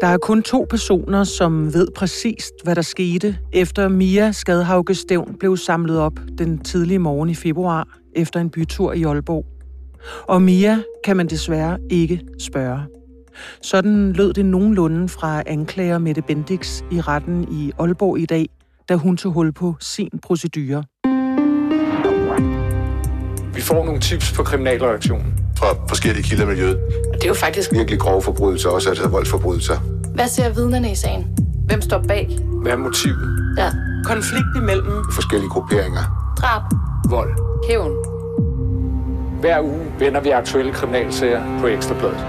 Der er kun 2 personer, som ved præcist, hvad der skete, efter Mia Skadhauge Stæhr blev samlet op den tidlige morgen i februar efter en bytur i Aalborg. Og Mia kan man desværre ikke spørge. Sådan lød det nogenlunde fra anklager Mette Bendix i retten i Aalborg i dag, da hun tog hul på sin procedure. Vi får nogle tips på kriminalreaktionen fra forskellige kilder i miljøet. Det er jo faktisk virkelig grove forbrydelser, også altså voldsforbrydelser. Hvad ser vidnerne i sagen? Hvem står bag? Hvad er motivet? Ja. Konflikt imellem? Forskellige grupperinger. Drab. Vold. Hævn. Hver uge vender vi aktuelle kriminalsager på Ekstra Bladet.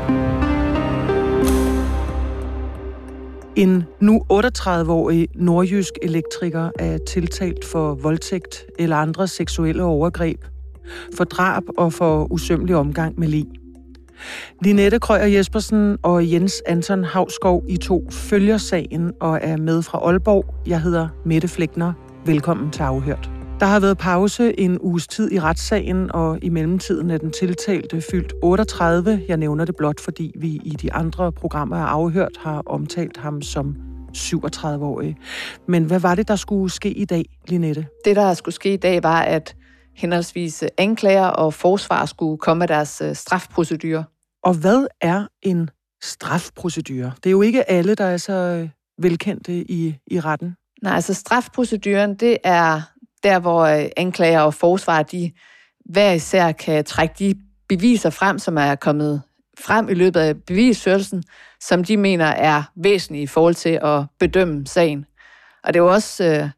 En nu 38-årig nordjysk elektriker er tiltalt for voldtægt eller andre seksuelle overgreb, for drab og for usømmelig omgang med lig. Linette Krøger Jespersen og Jens Anton Havskov i to følger sagen og er med fra Aalborg. Jeg hedder Mette Fleckner. Velkommen til Afhørt. Der har været pause en uges tid i retssagen, og i mellemtiden er den tiltalte fyldt 38. Jeg nævner det blot, fordi vi i de andre programmer af Afhørt har omtalt ham som 37-årig. Men hvad var det, der skulle ske i dag, Linette? Det, der skulle ske i dag, var, at henholdsvis anklager og forsvar skulle komme med deres strafprocedure. Og hvad er en strafprocedure? Det er jo ikke alle, der er så velkendte i retten. Nej, altså strafproceduren, det er der, hvor anklager og forsvar, de hver især kan trække de beviser frem, som er kommet frem i løbet af bevisførelsen, som de mener er væsentlige i forhold til at bedømme sagen. Og det er jo også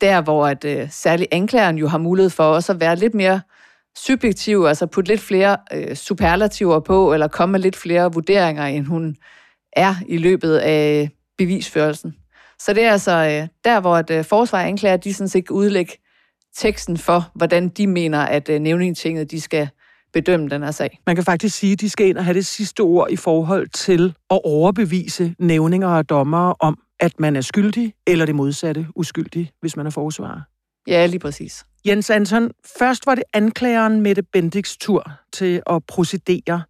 der, hvor at, særlig anklageren jo har mulighed for også at være lidt mere subjektiv, altså putte lidt flere superlativer på, eller komme med lidt flere vurderinger, end hun er i løbet af bevisførelsen. Så det er altså der, hvor at, forsvar og anklager, de sådan set kan udlægge teksten for, hvordan de mener, at nævningetinget, de skal bedømme den her sag. Man kan faktisk sige, at de skal ind og have det sidste ord i forhold til at overbevise nævninger og dommere om, at man er skyldig, eller det modsatte, uskyldig, hvis man er forsvarer. Ja, lige præcis. Jens Anton, først var det anklageren Mette Bendix' tur til at procedere.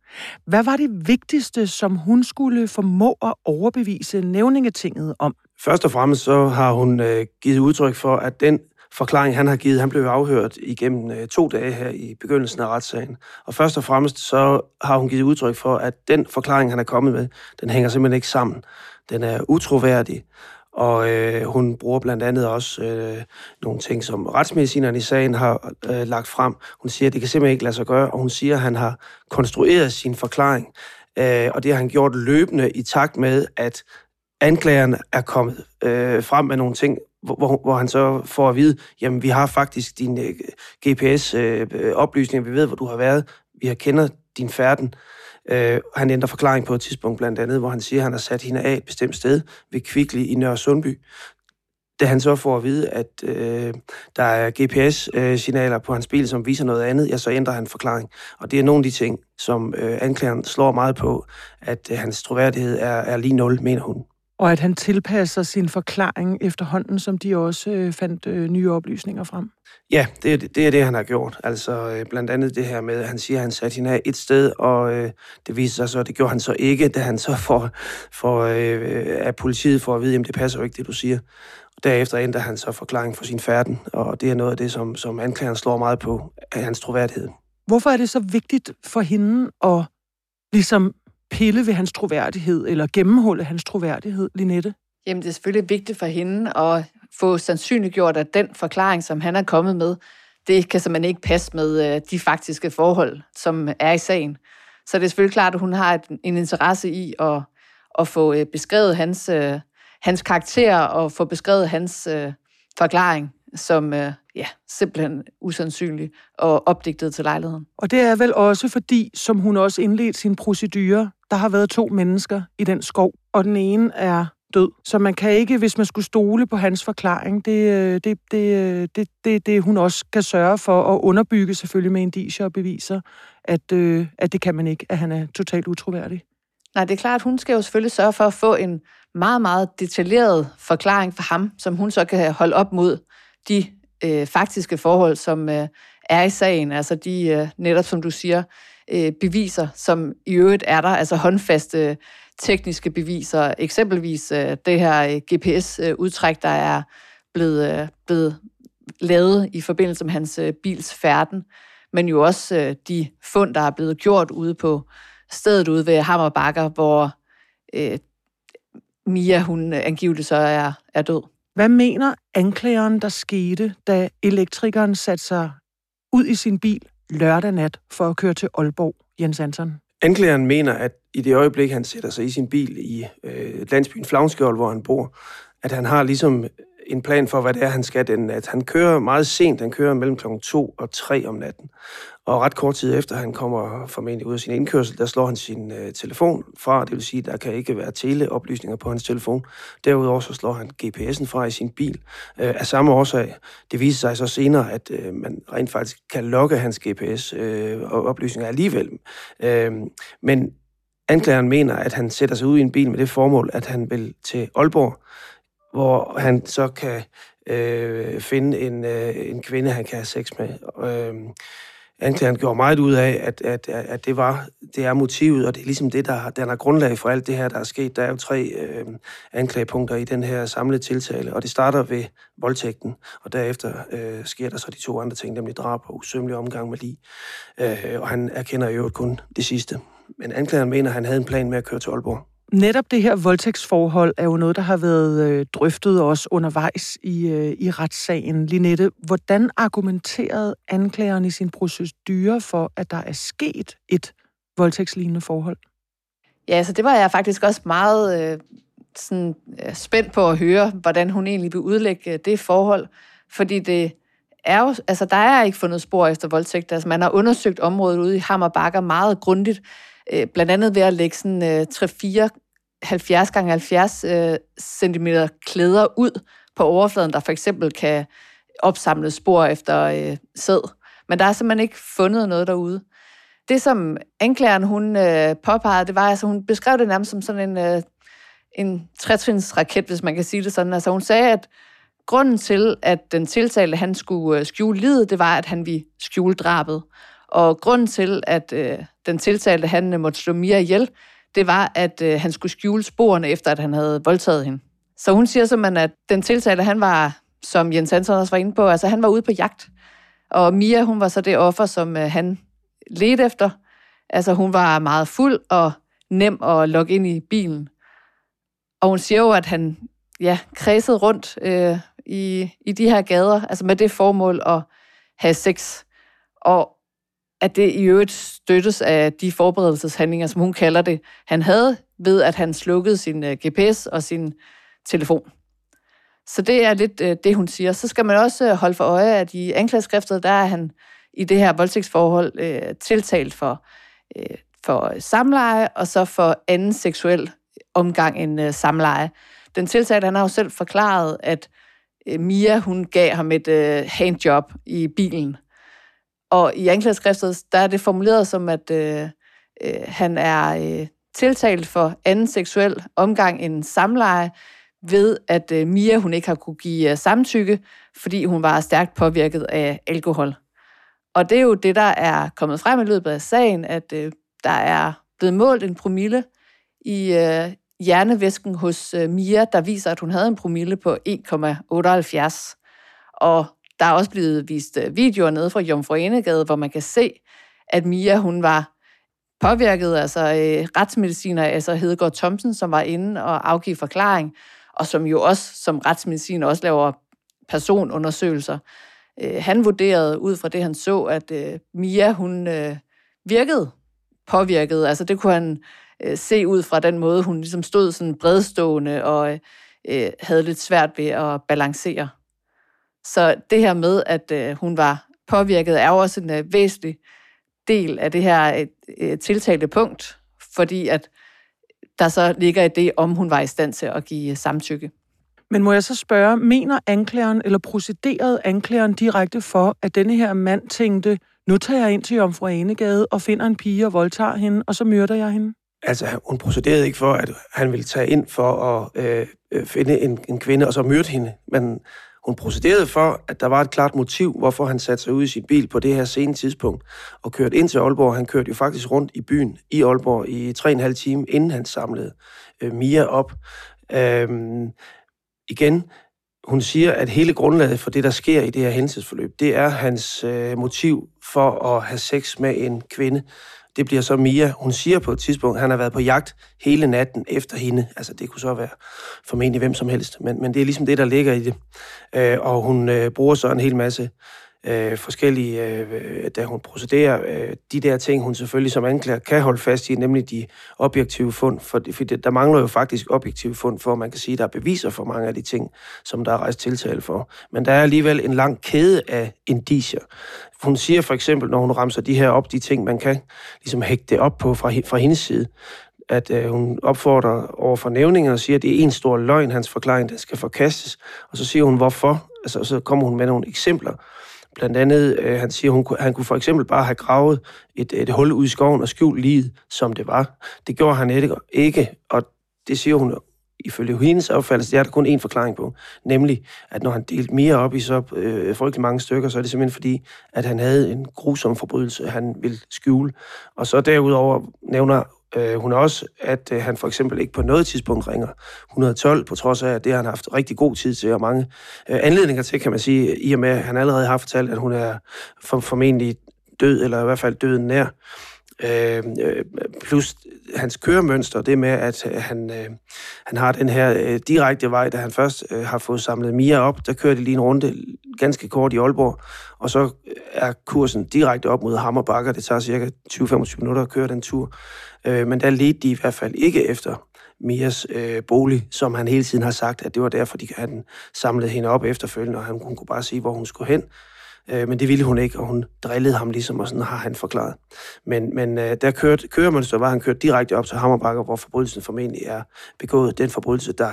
Hvad var det vigtigste, som hun skulle formå at overbevise nævningetinget om? Først og fremmest så har hun givet udtryk for, at den forklaring, han har givet, han blev afhørt igennem 2 dage her i begyndelsen af retssagen. Og først og fremmest så har hun givet udtryk for, at den forklaring, han er kommet med, den hænger simpelthen ikke sammen. Den er utroværdig, og hun bruger blandt andet også nogle ting, som retsmedicineren i sagen har lagt frem. Hun siger, at det kan simpelthen ikke lade sig gøre, og hun siger, at han har konstrueret sin forklaring. Og det har han gjort løbende i takt med, at anklageren er kommet frem med nogle ting, hvor han så får at vide, jamen vi har faktisk din GPS-oplysning, vi ved, hvor du har været, vi kender din færden. Han ændrer forklaring på et tidspunkt blandt andet, hvor han siger, at han har sat hende af et bestemt sted ved Kvickly i Nørre Sundby. Da han så får at vide, at der er GPS-signaler på hans bil, som viser noget andet, ja, så ændrer han forklaring. Og det er nogle af de ting, som anklageren slår meget på, at hans troværdighed er lige 0, mener hun. Og at han tilpasser sin forklaring efterhånden, som de også fandt nye oplysninger frem. Ja, det er det, han har gjort. Altså blandt andet det her med, at han siger, at han satte hende af et sted, og det viser sig så, at det gjorde han så ikke, da han så af politiet får at vide, jamen det passer jo ikke, det du siger. Og derefter ændrer han så forklaringen for sin færden, og det er noget af det, som anklageren slår meget på, af hans troværdighed. Hvorfor er det så vigtigt for hende at ligesom pille ved hans troværdighed, eller gennemhulle hans troværdighed, Linette? Jamen, det er selvfølgelig vigtigt for hende at få sandsynliggjort, at den forklaring, som han er kommet med, det kan simpelthen ikke passe med de faktiske forhold, som er i sagen. Så det er selvfølgelig klart, at hun har en interesse i at få beskrevet hans karakter og få beskrevet hans forklaring som simpelthen usandsynlig og opdigtet til lejligheden. Og det er vel også fordi, som hun også indledte sin procedure, der har været 2 mennesker i den skov, og den ene er død. Så man kan ikke, hvis man skulle stole på hans forklaring, det hun også kan sørge for at underbygge selvfølgelig med indicier og beviser, at det kan man ikke, at han er totalt utroværdig. Nej, det er klart, at hun skal jo selvfølgelig sørge for at få en meget, meget detaljeret forklaring for ham, som hun så kan holde op mod de faktiske forhold, som er i sagen, altså de, netop som du siger, beviser, som i øvrigt er der, altså håndfaste tekniske beviser, eksempelvis det her GPS-udtræk, der er blevet lavet i forbindelse med hans bils færden, men jo også de fund, der er blevet gjort ude på stedet ude ved Hammerbakker, hvor Mia, hun angiveligt så er død. Hvad mener anklageren, der skete, da elektrikeren satte sig ud i sin bil lørdag nat for at køre til Aalborg, Jens Anton? Anklageren mener, at i det øjeblik, han sætter sig i sin bil i landsbyen Flauenskjold, hvor han bor, at han har ligesom en plan for, hvad det er, han skal den nat. Han kører meget sent, han kører mellem kl. 2 og 3 om natten. Og ret kort tid efter, han kommer formentlig ud af sin indkørsel, der slår han sin telefon fra. Det vil sige, der kan ikke være teleoplysninger på hans telefon. Derudover så slår han GPS'en fra i sin bil af samme årsag. Det viser sig så senere, at man rent faktisk kan logge hans GPS-oplysninger alligevel. Men anklageren mener, at han sætter sig ud i en bil med det formål, at han vil til Aalborg, hvor han så kan finde en kvinde, han kan have sex med. Anklageren gjorde meget ud af, at det er motivet, og det er ligesom det, der er grundlag for alt det her, der er sket. Der er jo 3 anklagepunkter i den her samlede tiltale, og det starter ved voldtægten, og derefter sker der så de 2 andre ting, nemlig drab og usømmelig omgang med lig. Og han erkender jo kun det sidste. Men anklageren mener, at han havde en plan med at køre til Aalborg. Netop det her voldtægtsforhold er jo noget, der har været drøftet også undervejs i retssagen. Linette, hvordan argumenterede anklageren i sin procedure for, at der er sket et voldtægtslignende forhold? Ja, så det var jeg faktisk også meget spændt på at høre, hvordan hun egentlig vil udlægge det forhold. Fordi det er jo, altså, der er ikke fundet spor efter voldtægt. Altså, man har undersøgt området ude i Hammerbakker meget grundigt, blandt andet ved at lægge sådan 3-4 70x70 cm klæder ud på overfladen, der for eksempel kan opsamle spor efter sæd. Men der er simpelthen ikke fundet noget derude. Det, som anklageren hun påpegede, det var, altså hun beskrev det nærmest som sådan en 3-trins-raket, hvis man kan sige det sådan. Altså hun sagde, at grunden til, at den tiltalte han skulle skjule livet, det var, at han ville skjule drabet. Og grunden til, at den tiltalte, han måtte slå Mia ihjel, det var, at han skulle skjule sporene efter, at han havde voldtaget hende. Så hun siger simpelthen, at den tiltalte, han var, som Jens Anton også var inde på, altså han var ude på jagt. Og Mia, hun var så det offer, som han ledte efter. Altså hun var meget fuld og nem at lokke ind i bilen. Og hun siger jo, at han kredsede rundt i de her gader, altså med det formål at have sex. Og at det i øvrigt støttes af de forberedelseshandlinger, som hun kalder det, han havde ved, at han slukkede sin GPS og sin telefon. Så det er lidt det, hun siger. Så skal man også holde for øje, at i anklageskriftet, der er han i det her voldtægtsforhold tiltalt for samleje og så for anden seksuel omgang end samleje. Den tiltalte, han har jo selv forklaret, at Mia, hun gav ham et handjob i bilen. Og i anklageskriftet, der er det formuleret som, at han er tiltalt for anden seksuel omgang end samleje, ved at Mia, hun ikke har kunne give samtykke, fordi hun var stærkt påvirket af alkohol. Og det er jo det, der er kommet frem i løbet af sagen, at der er blevet målt en promille i hjernevæsken hos Mia, der viser, at hun havde en promille på 1,78. Og der er også blevet vist videoer nede fra Jomfru Ane Gade, hvor man kan se, at Mia, hun var påvirket, altså retsmediciner, altså Hedegaard Thomsen, som var inde og afgive forklaring, og som jo også som retsmediciner også laver personundersøgelser. Han vurderede ud fra det, han så, at Mia, hun virkede påvirket. Altså det kunne han se ud fra den måde, hun ligesom stod sådan bredstående og havde lidt svært ved at balancere. Så det her med, at hun var påvirket, er jo også en væsentlig del af det her tiltalte punkt, fordi at der så ligger i det, om hun var i stand til at give samtykke. Men må jeg så spørge, mener anklageren eller procederede anklageren direkte for, at denne her mand tænkte, nu tager jeg ind til Jomfru Ane Gade og finder en pige og voldtager hende, og så myrder jeg hende? Altså, hun procederede ikke for, at han ville tage ind for at finde en kvinde og så myrde hende, men Hun procederede for, at der var et klart motiv, hvorfor han satte sig ud i sin bil på det her sene tidspunkt, og kørte ind til Aalborg. Han kørte jo faktisk rundt i byen i Aalborg i 3,5 timer, inden han samlede Mia op. Igen, hun siger, at hele grundlaget for det, der sker i det her hændelsesforløb, det er hans motiv for at have sex med en kvinde. Det bliver så Mia. Hun siger på et tidspunkt, at han har været på jagt hele natten efter hende. Altså, det kunne så være formentlig hvem som helst, men det er ligesom det, der ligger i det. Og hun bruger så en hel masse forskellige, da hun procederer. De der ting, hun selvfølgelig som anklager kan holde fast i, nemlig de objektive fund. For der mangler jo faktisk objektive fund for, man kan sige, der er beviser for mange af de ting, som der er rejst tiltale for. Men der er alligevel en lang kæde af indicier. Hun siger for eksempel, når hun ramser de her op, de ting, man kan ligesom hægte det op på fra hendes side, at hun opfordrer over for nævninger og siger, at det er en stor løgn, hans forklaring, den skal forkastes. Og så siger hun, hvorfor. Altså, så kommer hun med nogle eksempler. Blandt andet, han siger, han kunne for eksempel bare have gravet et hul ud i skoven og skjult liget, som det var. Det gjorde han ikke, og det siger hun, ifølge hendes opfattelse, det er der kun én forklaring på. Nemlig, at når han delte mere op i så frygtelig mange stykker, så er det simpelthen fordi, at han havde en grusom forbrydelse, han ville skjule. Og så derudover nævner hun også, at han for eksempel ikke på noget tidspunkt ringer 112, på trods af, at det har han haft rigtig god tid til, og mange anledninger til, kan man sige, i og med, at han allerede har fortalt, at hun er formentlig død, eller i hvert fald døden nær. Plus hans køremønster, det med, at han har den her direkte vej, da han først har fået samlet Mia op, der kører de lige en runde ganske kort i Aalborg, og så er kursen direkte op mod Hammerbakker. Det tager cirka 20-25 minutter at køre den tur. Men der ledte de i hvert fald ikke efter Mias bolig, som han hele tiden har sagt, at det var derfor, de han samlede hende op efterfølgende, og hun kunne bare sige, hvor hun skulle hen. Men det ville hun ikke, og hun drillede ham ligesom, og sådan har han forklaret. Men der kørte han direkte op til Hammerbakker, hvor forbrydelsen formentlig er begået. Den forbrydelse, der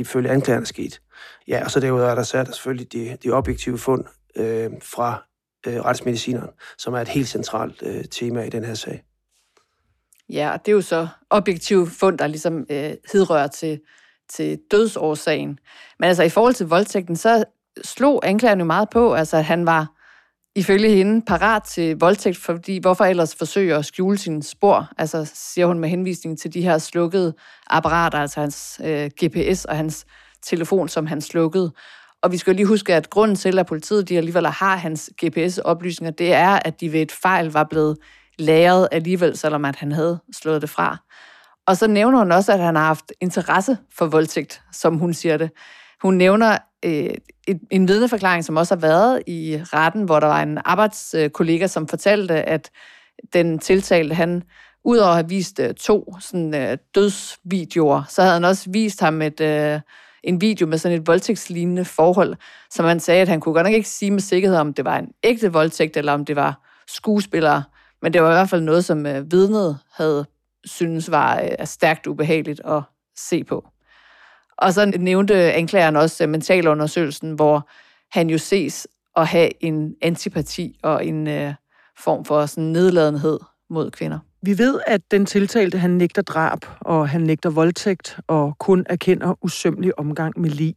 ifølge anklageren er sket. Ja, og så derudover er der selvfølgelig de objektive fund fra retsmedicineren, som er et helt centralt tema i den her sag. Ja, og det er jo så objektive fund, der ligesom hidrører til dødsårsagen. Men altså i forhold til voldtægten, så slog anklageren jo meget på, altså at han var ifølge hende parat til voldtægt, fordi hvorfor ellers forsøge at skjule sine spor, altså siger hun med henvisning til de her slukkede apparater, altså hans GPS og hans telefon, som han slukkede. Og vi skal jo lige huske, at grunden til, at politiet de alligevel har hans GPS-oplysninger, det er, at de ved et fejl var blevet lagret alligevel, selvom at han havde slået det fra. Og så nævner hun også, at han har haft interesse for voldtægt, som hun siger det. Hun nævner en vidneforklaring, som også har været i retten, hvor der var en arbejdskollega, som fortalte, at den tiltalte, han udover at have vist 2 sådan, dødsvideoer, så havde han også vist ham en video med sådan et voldtægtslignende forhold, som han sagde, at han kunne godt nok ikke sige med sikkerhed, om det var en ægte voldtægt, eller om det var skuespillere, men det var i hvert fald noget, som vidnet havde synes var stærkt ubehageligt at se på. Og så nævnte anklageren også mentalundersøgelsen, hvor han jo ses at have en antipati og en form for sådan nedladenhed mod kvinder. Vi ved, at den tiltalte, han nægter drab, og han nægter voldtægt, og kun erkender usømmelig omgang med lig.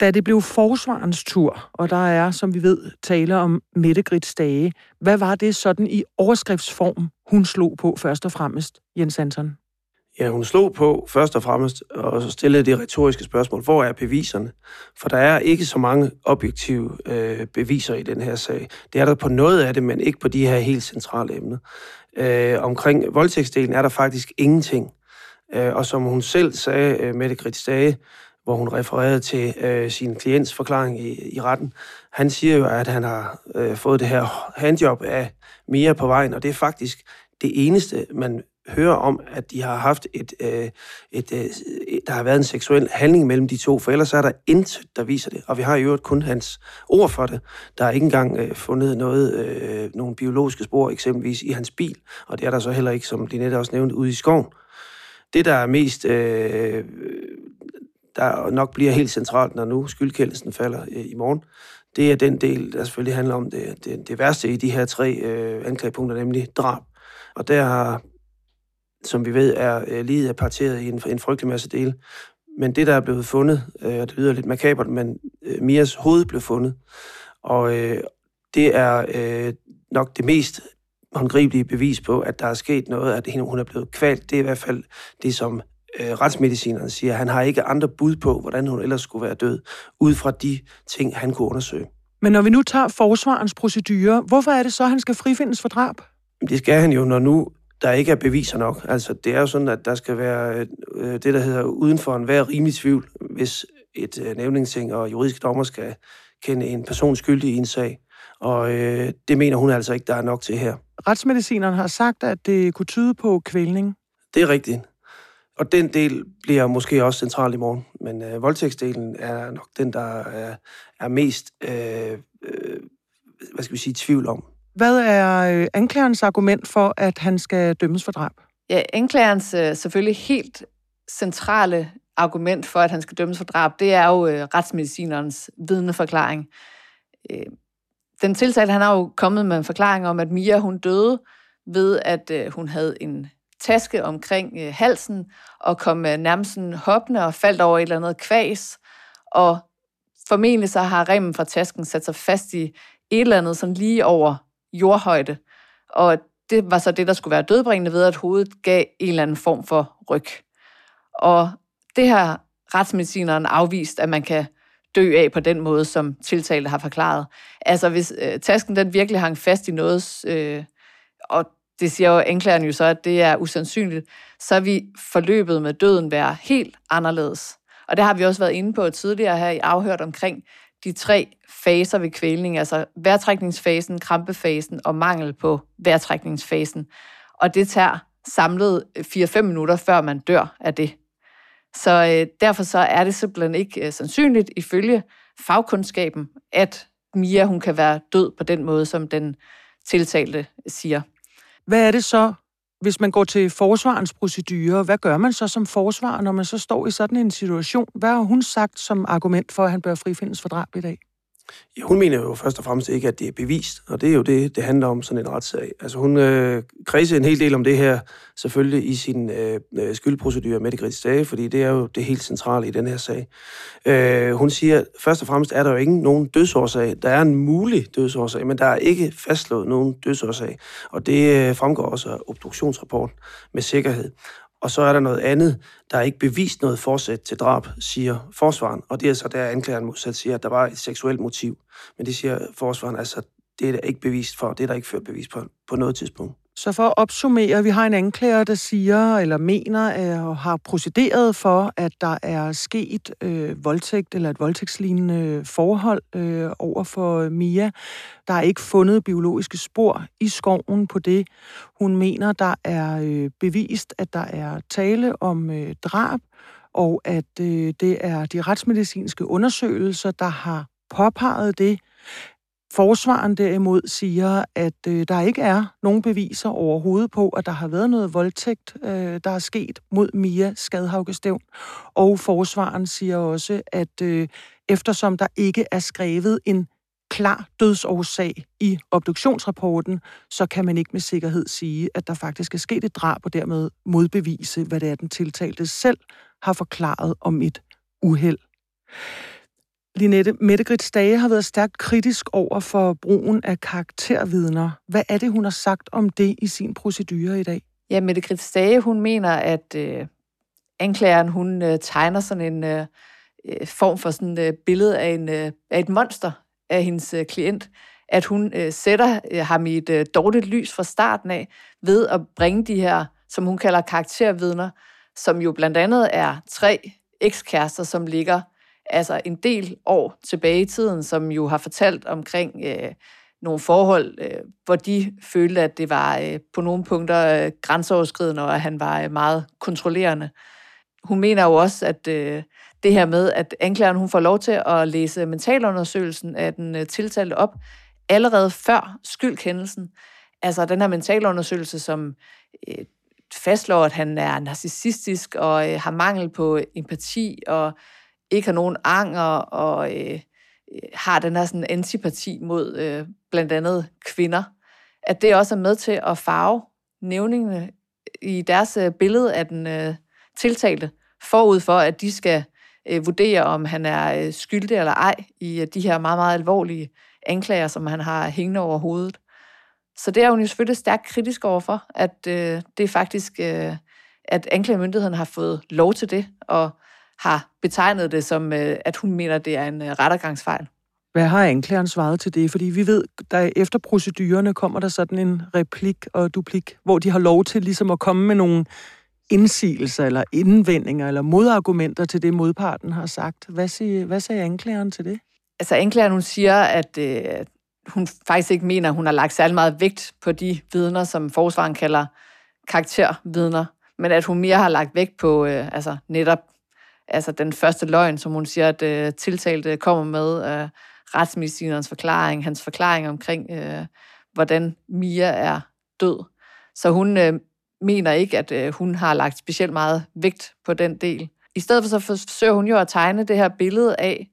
Da det blev forsvarens tur, og der er, som vi ved, tale om Mette Grith Stage, hvad var det sådan i overskriftsform, hun slog på først og fremmest, Jens Anton? Ja, hun slog på først og fremmest og stillede det retoriske spørgsmål, hvor er beviserne? For der er ikke så mange objektive beviser i den her sag. Det er der på noget af det, men ikke på de her helt centrale emner. Omkring voldtægtsdelen er der faktisk ingenting. Og som hun selv sagde, Mette Grith Stage, hvor hun refererede til sin klients forklaring i retten. Han siger jo, at han har fået det her handjob af Mia på vejen, og det er faktisk det eneste, man hører om, at de har haft der har været en seksuel handling mellem de to, for ellers er der intet, der viser det. Og vi har i øvrigt kun hans ord for det. Der er ikke engang fundet nogle biologiske spor, eksempelvis i hans bil, og det er der så heller ikke, som Linette også nævnte, ude i skoven. Det, der er mest der nok bliver helt centralt, når nu skyldkendelsen falder i morgen, det er den del, der selvfølgelig handler om det værste i de her 3 anklagepunkter, nemlig drab. Og der har, som vi ved, er liget parteret i en frygtelig masse dele. Men det, der er blevet fundet, og det lyder lidt makabert, men Mias hoved blev fundet. Og det er nok det mest håndgribelige bevis på, at der er sket noget, at hun er blevet kvalt. Det er i hvert fald det, som retsmedicineren siger. Han har ikke andre bud på, hvordan hun ellers skulle være død, ud fra de ting, han kunne undersøge. Men når vi nu tager forsvarens procedurer, hvorfor er det så, at han skal frifindes for drab? Det skal han jo, når nu der ikke er beviser nok. Altså, det er jo sådan, at der skal være det, der hedder uden for enhver rimelig tvivl, hvis et nævningeting og juridiske dommer skal kende en person skyldig i en sag. Og det mener hun altså ikke, der er nok til her. Retsmedicineren har sagt, at det kunne tyde på kvælning. Det er rigtigt. Og den del bliver måske også central i morgen. Men voldtægtsdelen er nok den, der er mest tvivl om. Hvad er anklagerens argument for, at han skal dømmes for drab? Ja, anklagerens selvfølgelig helt centrale argument for, at han skal dømmes for drab, det er jo retsmedicinerens vidneforklaring. Den tiltalte, han har jo kommet med en forklaring om, at Mia, hun døde ved, at hun havde en taske omkring halsen og kom nærmest hoppende og faldt over et eller andet kvæs. Og formentlig så har remmen fra tasken sat sig fast i et eller andet sådan lige over jordhøjde. Og det var så det, der skulle være dødbringende ved, at hovedet gav en eller anden form for ryg. Og det har retsmedicineren afvist, at man kan dø af på den måde, som tiltalte har forklaret. Altså hvis tasken den virkelig hang fast i noget, og det siger jo anklageren jo så, at det er usandsynligt, så vil forløbet med døden være helt anderledes. Og det har vi også været inde på tidligere her i afhørt omkring de tre faser ved kvælning, altså vejrtrækningsfasen, krampefasen og mangel på vejrtrækningsfasen. Og det tager samlet 4-5 minutter, før man dør af det. Så derfor så er det simpelthen ikke sandsynligt ifølge fagkundskaben, at Mia hun kan være død på den måde, som den tiltalte siger. Hvad er det så, hvis man går til forsvarens procedurer? Hvad gør man så som forsvarer, når man så står i sådan en situation? Hvad har hun sagt som argument for, at han bør frifindes for drab i dag? Ja, hun mener jo først og fremmest ikke, at det er bevist, og det er jo det, det handler om sådan en retssag. Altså hun kredsede en hel del om det her, selvfølgelig i sin skyldprocedur Mette Grith Stage, fordi det er jo det helt centrale i den her sag. Hun siger, først og fremmest er der jo ikke nogen dødsårsag. Der er en mulig dødsårsag, men der er ikke fastslået nogen dødsårsag, og det fremgår også af obduktionsrapporten med sikkerhed. Og så er der noget andet, der er ikke bevist noget forsæt til drab, siger forsvaren. Og det er så der anklageren modsat siger, at der var et seksuelt motiv. Men det siger forsvaren, altså det er der ikke bevist for, det er der ikke ført bevis på noget tidspunkt. Så for at opsummere, vi har en anklager, der siger eller mener og har procederet for, at der er sket voldtægt eller et voldtægtslignende forhold over for Mia. Der er ikke fundet biologiske spor i skoven på det. Hun mener, der er bevist, at der er tale om drab, og at det er de retsmedicinske undersøgelser, der har påpeget det. Forsvaren derimod siger, at der ikke er nogen beviser overhovedet på, at der har været noget voldtægt, der er sket mod Mia Skadhauge Stæhr. Og forsvaren siger også, at eftersom der ikke er skrevet en klar dødsårsag i obduktionsrapporten, så kan man ikke med sikkerhed sige, at der faktisk er sket et drab, og dermed modbevise, hvad det er, den tiltalte selv har forklaret om et uheld. Linette, Mette Grith Stage har været stærkt kritisk over for brugen af karaktervidner. Hvad er det, hun har sagt om det i sin procedure i dag? Ja, Mette Grith Stage, hun mener, at anklageren hun tegner sådan en form for sådan et billede af, af et monster af hendes klient. At hun sætter ham i et dårligt lys fra starten af ved at bringe de her, som hun kalder karaktervidner, som jo blandt andet er 3 ekskærester, som ligger altså en del år tilbage i tiden, som jo har fortalt omkring nogle forhold, hvor de følte, at det var på nogle punkter grænseoverskridende, og at han var meget kontrollerende. Hun mener jo også, at det her med, at anklageren hun får lov til at læse mentalundersøgelsen af den tiltalte op, allerede før skyldkendelsen. Altså den her mentalundersøgelse, som fastslår, at han er narcissistisk og har mangel på empati og ikke har nogen anger og har den her sådan antipati mod blandt andet kvinder, at det også er med til at farve nævningene i deres billede af den tiltalte, forud for, at de skal vurdere, om han er skyldig eller ej i de her meget, meget alvorlige anklager, som han har hængende over hovedet. Så det er hun jo selvfølgelig stærkt kritisk overfor, at det er faktisk, at anklagemyndigheden har fået lov til det, og har betegnet det som, at hun mener, det er en rettergangsfejl. Hvad har anklageren svaret til det? Fordi vi ved, der efter procedurerne kommer der sådan en replik og duplik, hvor de har lov til ligesom at komme med nogle indsigelser eller indvendinger eller modargumenter til det, modparten har sagt. Hvad sagde anklageren til det? Altså anklageren, hun siger, at hun faktisk ikke mener, at hun har lagt særlig meget vægt på de vidner, som forsvaren kalder karaktervidner, men at hun mere har lagt vægt på netop den første løgn, som hun siger, at tiltalte kommer med, retsmedicinerens forklaring, hans forklaring omkring, hvordan Mia er død. Så hun mener ikke, at hun har lagt specielt meget vægt på den del. I stedet for så forsøger hun jo at tegne det her billede af,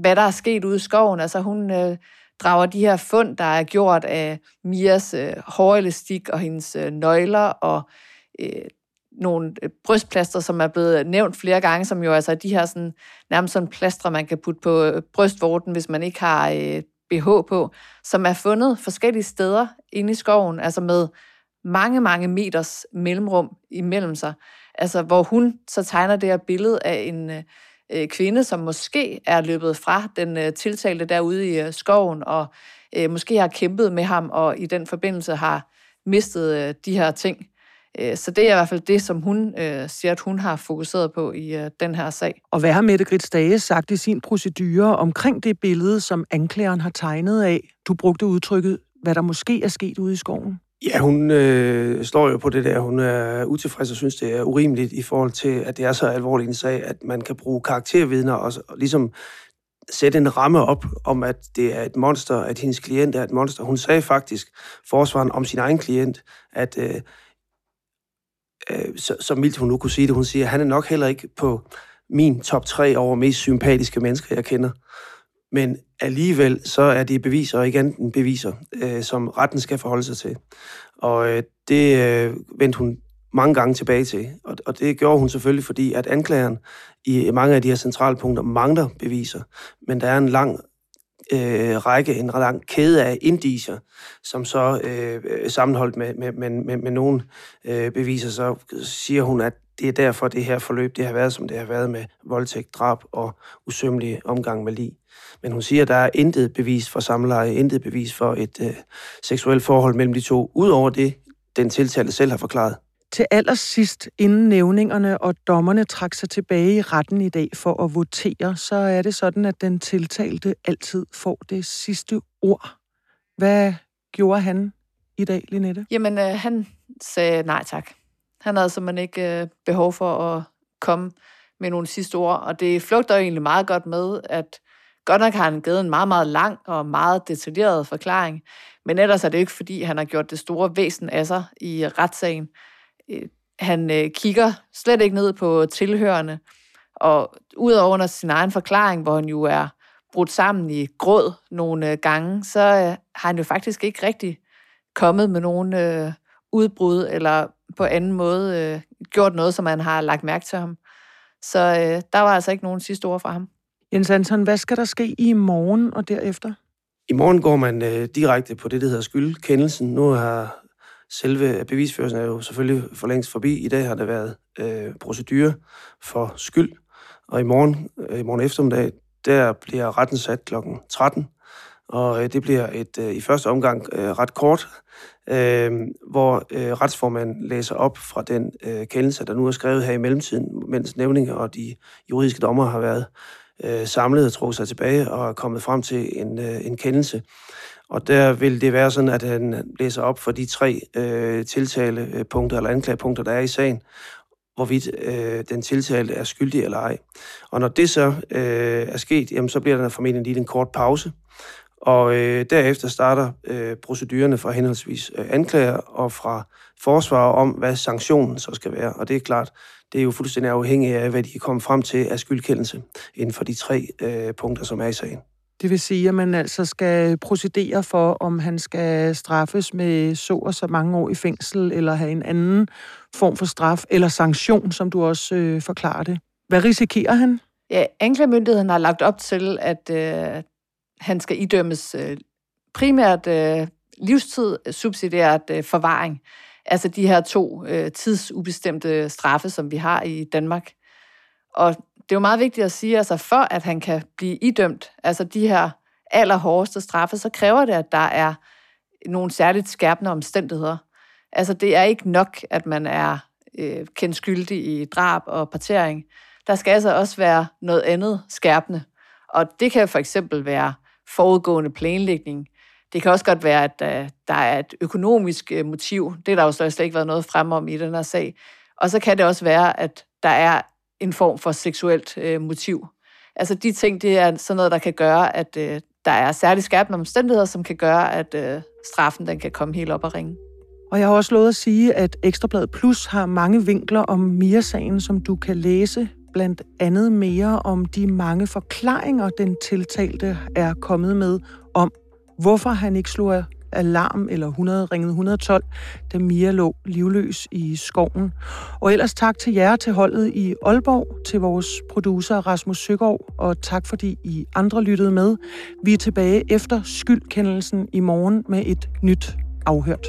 hvad der er sket ude i skoven. Altså hun drager de her fund, der er gjort af Mias hårelastik og hendes nøgler og nogle brystplaster, som er blevet nævnt flere gange, som jo altså de her sådan, nærmest sådan plaster, man kan putte på brystvorten, hvis man ikke har BH på, som er fundet forskellige steder inde i skoven, altså med mange, mange meters mellemrum imellem sig. Altså hvor hun så tegner det her billede af en kvinde, som måske er løbet fra den tiltalte derude i skoven, og måske har kæmpet med ham, og i den forbindelse har mistet de her ting. Så det er i hvert fald det, som hun siger, at hun har fokuseret på i den her sag. Og hvad har Mette Grith Stage sagt i sin procedure omkring det billede, som anklageren har tegnet af? Du brugte udtrykket, hvad der måske er sket ude i skoven. Ja, hun slår jo på det der. Hun er utilfreds og synes, det er urimeligt i forhold til, at det er så alvorligt en sag, at man kan bruge karaktervidner og ligesom sætte en ramme op om, at det er et monster, at hendes klient er et monster. Hun sagde faktisk, forsvaren om sin egen klient, at så mildt hun nu kunne sige det, hun siger, at han er nok heller ikke på min top 3 over mest sympatiske mennesker, jeg kender. Men alligevel, så er det beviser, og ikke andet end beviser, som retten skal forholde sig til. Og det vendte hun mange gange tilbage til. Og det gjorde hun selvfølgelig, fordi at anklageren i mange af de her centrale punkter mangler beviser. Men der er en lang en lang kæde af indicier, som så sammenholdt med nogle beviser, så siger hun, at det er derfor, det her forløb det har været, som det har været med voldtægt, drab og usømmelig omgang med lig. Men hun siger, at der er intet bevis for samleje, intet bevis for et seksuelt forhold mellem de to, udover det, den tiltalte selv har forklaret. Til allersidst, inden nævningerne og dommerne trak sig tilbage i retten i dag for at votere, så er det sådan, at den tiltalte altid får det sidste ord. Hvad gjorde han i dag, Linette? Jamen, han sagde nej tak. Han havde simpelthen ikke behov for at komme med nogle sidste ord, og det flugter jo egentlig meget godt med, at godt nok har han givet en meget, meget lang og meget detaljeret forklaring, men ellers er det ikke, fordi han har gjort det store væsen af sig i retssagen. Han kigger slet ikke ned på tilhørerne, og udover under sin egen forklaring, hvor han jo er brudt sammen i gråd nogle gange, så har han jo faktisk ikke rigtig kommet med nogen udbrud, eller på anden måde gjort noget, som man har lagt mærke til ham. Så der var altså ikke nogen sidste ord fra ham. Jens Anton, hvad skal der ske i morgen og derefter? I morgen går man direkte på det, der hedder skyldkendelsen. Nu har selve bevisførelsen er jo selvfølgelig for længst forbi. I dag har der været procedure for skyld, og i morgen eftermiddag, der bliver retten sat kl. 13, og det bliver i første omgang ret kort, hvor retsformanden læser op fra den kendelse, der nu er skrevet her i mellemtiden, mens nævninger og de juridiske dommer har været samlet og trukket sig tilbage og er kommet frem til en kendelse. Og der vil det være sådan, at han læser op for de 3 tiltalepunkter eller anklagepunkter, der er i sagen, hvorvidt den tiltalte er skyldig eller ej. Og når det så er sket, jamen, så bliver der formentlig lige en kort pause, og derefter starter procedurerne fra henholdsvis anklager og fra forsvarer om, hvad sanktionen så skal være. Og det er klart, det er jo fuldstændig afhængigt af, hvad de kommer frem til af skyldkendelse inden for de 3 punkter, som er i sagen. Det vil sige, at man altså skal procedere for, om han skal straffes med så og så mange år i fængsel, eller have en anden form for straf, eller sanktion, som du også forklarer det. Hvad risikerer han? Ja, anklagemyndigheden har lagt op til, at han skal idømmes primært livstid, subsidiært forvaring. Altså de her to tidsubestemte straffe, som vi har i Danmark. Og det er jo meget vigtigt at sige, altså for at han kan blive idømt, altså de her allerhårdeste straffe, så kræver det, at der er nogle særligt skærpende omstændigheder. Altså det er ikke nok, at man er kendt skyldig i drab og partering. Der skal altså også være noget andet skærpende. Og det kan for eksempel være forudgående planlægning. Det kan også godt være, at der er et økonomisk motiv. Det har der jo slet ikke været noget frem om i den her sag. Og så kan det også være, at der er en form for seksuelt motiv. Altså de ting, det er sådan noget, der kan gøre, at der er særligt skærpende omstændigheder, som kan gøre, at straffen den kan komme helt op og ringe. Og jeg har også lovet at sige, at Ekstra Bladet Plus har mange vinkler om Mia-sagen, som du kan læse. Blandt andet mere om de mange forklaringer, den tiltalte er kommet med om, hvorfor han ikke slog alarm eller ringede 112, da Mia lå livløs i skoven. Og ellers tak til jer, til holdet i Aalborg, til vores producer Rasmus Søgaard, og tak fordi I andre lyttede med. Vi er tilbage efter skyldkendelsen i morgen med et nyt afhørt.